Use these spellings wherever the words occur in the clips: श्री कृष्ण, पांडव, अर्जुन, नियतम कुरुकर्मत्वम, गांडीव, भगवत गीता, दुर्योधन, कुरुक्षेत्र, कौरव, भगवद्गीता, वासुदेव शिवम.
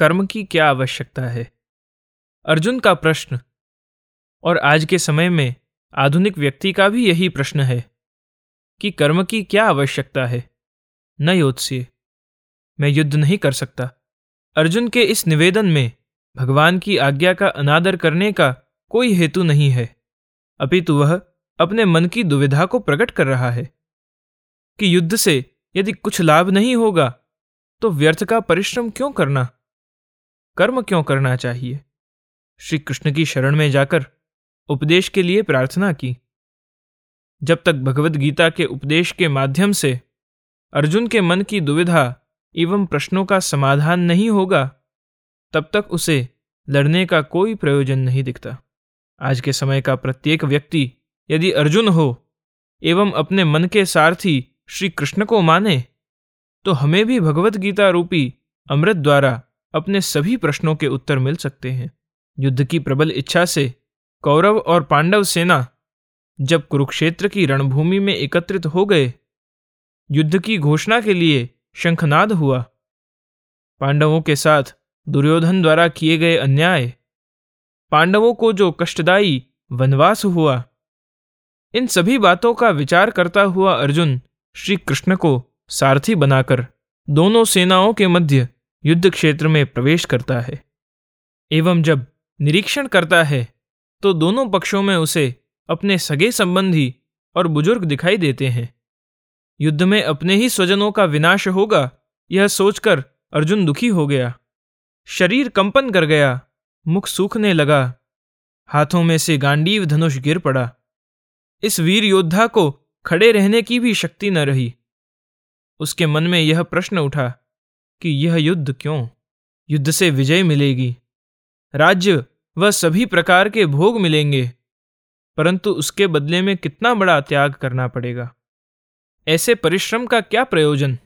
कर्म की क्या आवश्यकता है? अर्जुन का प्रश्न, और आज के समय में आधुनिक व्यक्ति का भी यही प्रश्न है कि कर्म की क्या आवश्यकता है? न योत्स्य, मैं युद्ध नहीं कर सकता। अर्जुन के इस निवेदन में भगवान की आज्ञा का अनादर करने का कोई हेतु नहीं है, अपितु वह अपने मन की दुविधा को प्रकट कर रहा है कि युद्ध से यदि कुछ लाभ नहीं होगा तो व्यर्थ का परिश्रम क्यों करना, कर्म क्यों करना चाहिए। श्री कृष्ण की शरण में जाकर उपदेश के लिए प्रार्थना की। जब तक भगवत गीता के उपदेश के माध्यम से अर्जुन के मन की दुविधा एवं प्रश्नों का समाधान नहीं होगा, तब तक उसे लड़ने का कोई प्रयोजन नहीं दिखता। आज के समय का प्रत्येक व्यक्ति यदि अर्जुन हो एवं अपने मन के सारथी श्री कृष्ण को माने तो हमें भी भगवत गीता रूपी अमृत द्वारा अपने सभी प्रश्नों के उत्तर मिल सकते हैं। युद्ध की प्रबल इच्छा से कौरव और पांडव सेना जब कुरुक्षेत्र की रणभूमि में एकत्रित हो गए, युद्ध की घोषणा के लिए शंखनाद हुआ। पांडवों के साथ दुर्योधन द्वारा किए गए अन्याय, पांडवों को जो कष्टदायी वनवास हुआ, इन सभी बातों का विचार करता हुआ अर्जुन श्री कृष्ण को सारथी बनाकर दोनों सेनाओं के मध्य युद्ध क्षेत्र में प्रवेश करता है एवं जब निरीक्षण करता है तो दोनों पक्षों में उसे अपने सगे संबंधी और बुजुर्ग दिखाई देते हैं। युद्ध में अपने ही स्वजनों का विनाश होगा, यह सोचकर अर्जुन दुखी हो गया। शरीर कंपन कर गया, मुख सूखने लगा, हाथों में से गांडीव धनुष गिर पड़ा। इस वीर योद्धा को खड़े रहने की भी शक्ति न रही। उसके मन में यह प्रश्न उठा कि यह युद्ध क्यों? युद्ध से विजय मिलेगी, राज्य व सभी प्रकार के भोग मिलेंगे, परंतु उसके बदले में कितना बड़ा त्याग करना पड़ेगा। ऐसे परिश्रम का क्या प्रयोजन?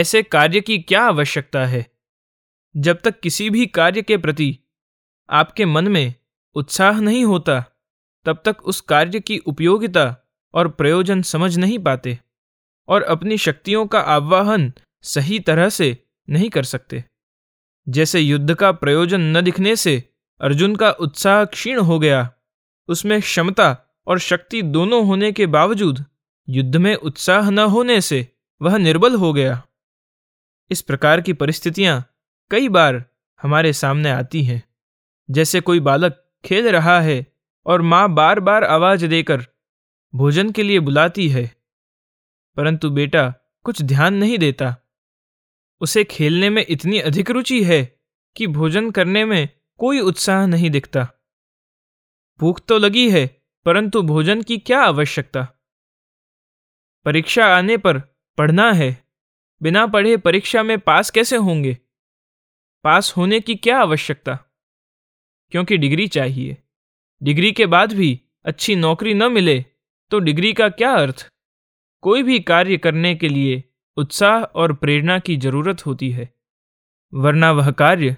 ऐसे कार्य की क्या आवश्यकता है? जब तक किसी भी कार्य के प्रति आपके मन में उत्साह नहीं होता, तब तक उस कार्य की उपयोगिता और प्रयोजन समझ नहीं पाते और अपनी शक्तियों का आवाहन सही तरह से नहीं कर सकते। जैसे युद्ध का प्रयोजन न दिखने से अर्जुन का उत्साह क्षीण हो गया, उसमें क्षमता और शक्ति दोनों होने के बावजूद युद्ध में उत्साह न होने से वह निर्बल हो गया। इस प्रकार की परिस्थितियां कई बार हमारे सामने आती हैं। जैसे कोई बालक खेल रहा है और माँ बार बार आवाज देकर भोजन के लिए बुलाती है, परंतु बेटा कुछ ध्यान नहीं देता। उसे खेलने में इतनी अधिक रुचि है कि भोजन करने में कोई उत्साह नहीं दिखता। भूख तो लगी है, परंतु भोजन की क्या आवश्यकता? परीक्षा आने पर पढ़ना है, बिना पढ़े परीक्षा में पास कैसे होंगे? पास होने की क्या आवश्यकता? क्योंकि डिग्री चाहिए। डिग्री के बाद भी अच्छी नौकरी न मिले तो डिग्री का क्या अर्थ? कोई भी कार्य करने के लिए उत्साह और प्रेरणा की जरूरत होती है, वरना वह कार्य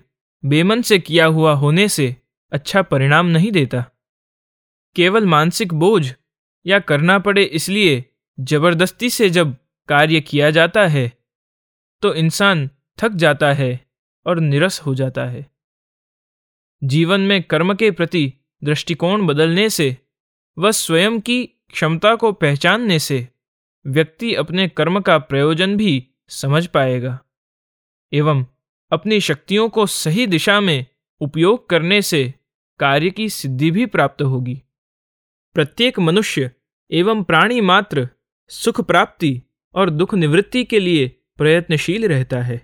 बेमन से किया हुआ होने से अच्छा परिणाम नहीं देता। केवल मानसिक बोझ या करना पड़े इसलिए जबरदस्ती से जब कार्य किया जाता है तो इंसान थक जाता है और निरस हो जाता है। जीवन में कर्म के प्रति दृष्टिकोण बदलने से व स्वयं की क्षमता को पहचानने से व्यक्ति अपने कर्म का प्रयोजन भी समझ पाएगा एवं अपनी शक्तियों को सही दिशा में उपयोग करने से कार्य की सिद्धि भी प्राप्त होगी। प्रत्येक मनुष्य एवं प्राणी मात्र सुख प्राप्ति और दुख निवृत्ति के लिए प्रयत्नशील रहता है।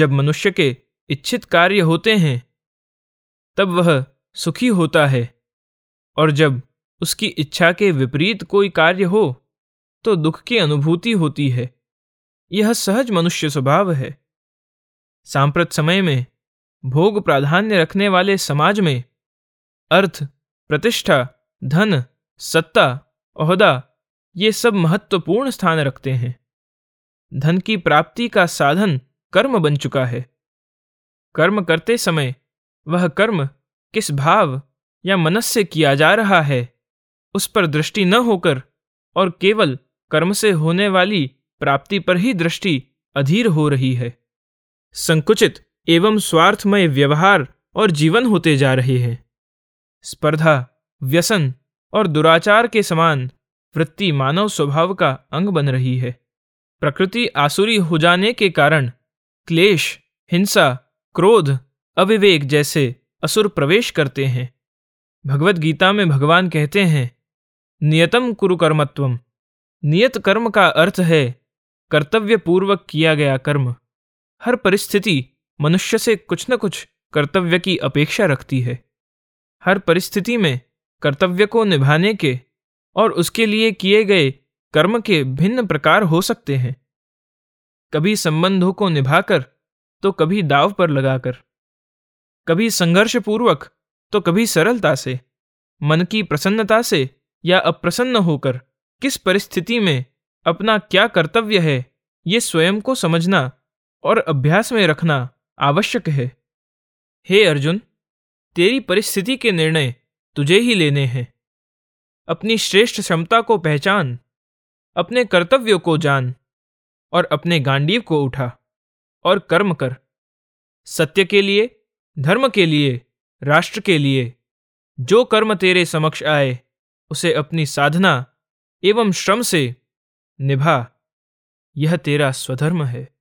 जब मनुष्य के इच्छित कार्य होते हैं तब वह सुखी होता है, और जब उसकी इच्छा के विपरीत कोई कार्य हो तो दुख की अनुभूति होती है। यह सहज मनुष्य स्वभाव है। सांप्रत समय में भोग प्राधान्य रखने वाले समाज में अर्थ, प्रतिष्ठा, धन, सत्ता, ओहदा ये सब महत्वपूर्ण स्थान रखते हैं। धन की प्राप्ति का साधन कर्म बन चुका है। कर्म करते समय वह कर्म किस भाव या मनस से किया जा रहा है उस पर दृष्टि न होकर और केवल कर्म से होने वाली प्राप्ति पर ही दृष्टि अधीर हो रही है। संकुचित एवं स्वार्थमय व्यवहार और जीवन होते जा रहे हैं। स्पर्धा, व्यसन और दुराचार के समान वृत्ति मानव स्वभाव का अंग बन रही है। प्रकृति आसुरी हो जाने के कारण क्लेश, हिंसा, क्रोध, अविवेक जैसे असुर प्रवेश करते हैं। भगवत गीता में भगवान कहते हैं, नियतम कुरुकर्मत्वम। नियत कर्म का अर्थ है कर्तव्य पूर्वक किया गया कर्म। हर परिस्थिति मनुष्य से कुछ न कुछ कर्तव्य की अपेक्षा रखती है। हर परिस्थिति में कर्तव्य को निभाने के और उसके लिए किए गए कर्म के भिन्न प्रकार हो सकते हैं। कभी संबंधों को निभाकर तो कभी दाव पर लगाकर, कभी संघर्षपूर्वक तो कभी सरलता से, मन की प्रसन्नता से या अप्रसन्न होकर किस परिस्थिति में अपना क्या कर्तव्य है, ये स्वयं को समझना और अभ्यास में रखना आवश्यक है। हे अर्जुन, तेरी परिस्थिति के निर्णय तुझे ही लेने हैं। अपनी श्रेष्ठ क्षमता को पहचान, अपने कर्तव्यों को जान और अपने गांडीव को उठा और कर्म कर। सत्य के लिए, धर्म के लिए, राष्ट्र के लिए जो कर्म तेरे समक्ष आए उसे अपनी साधना एवं श्रम से निभा। यह तेरा स्वधर्म है।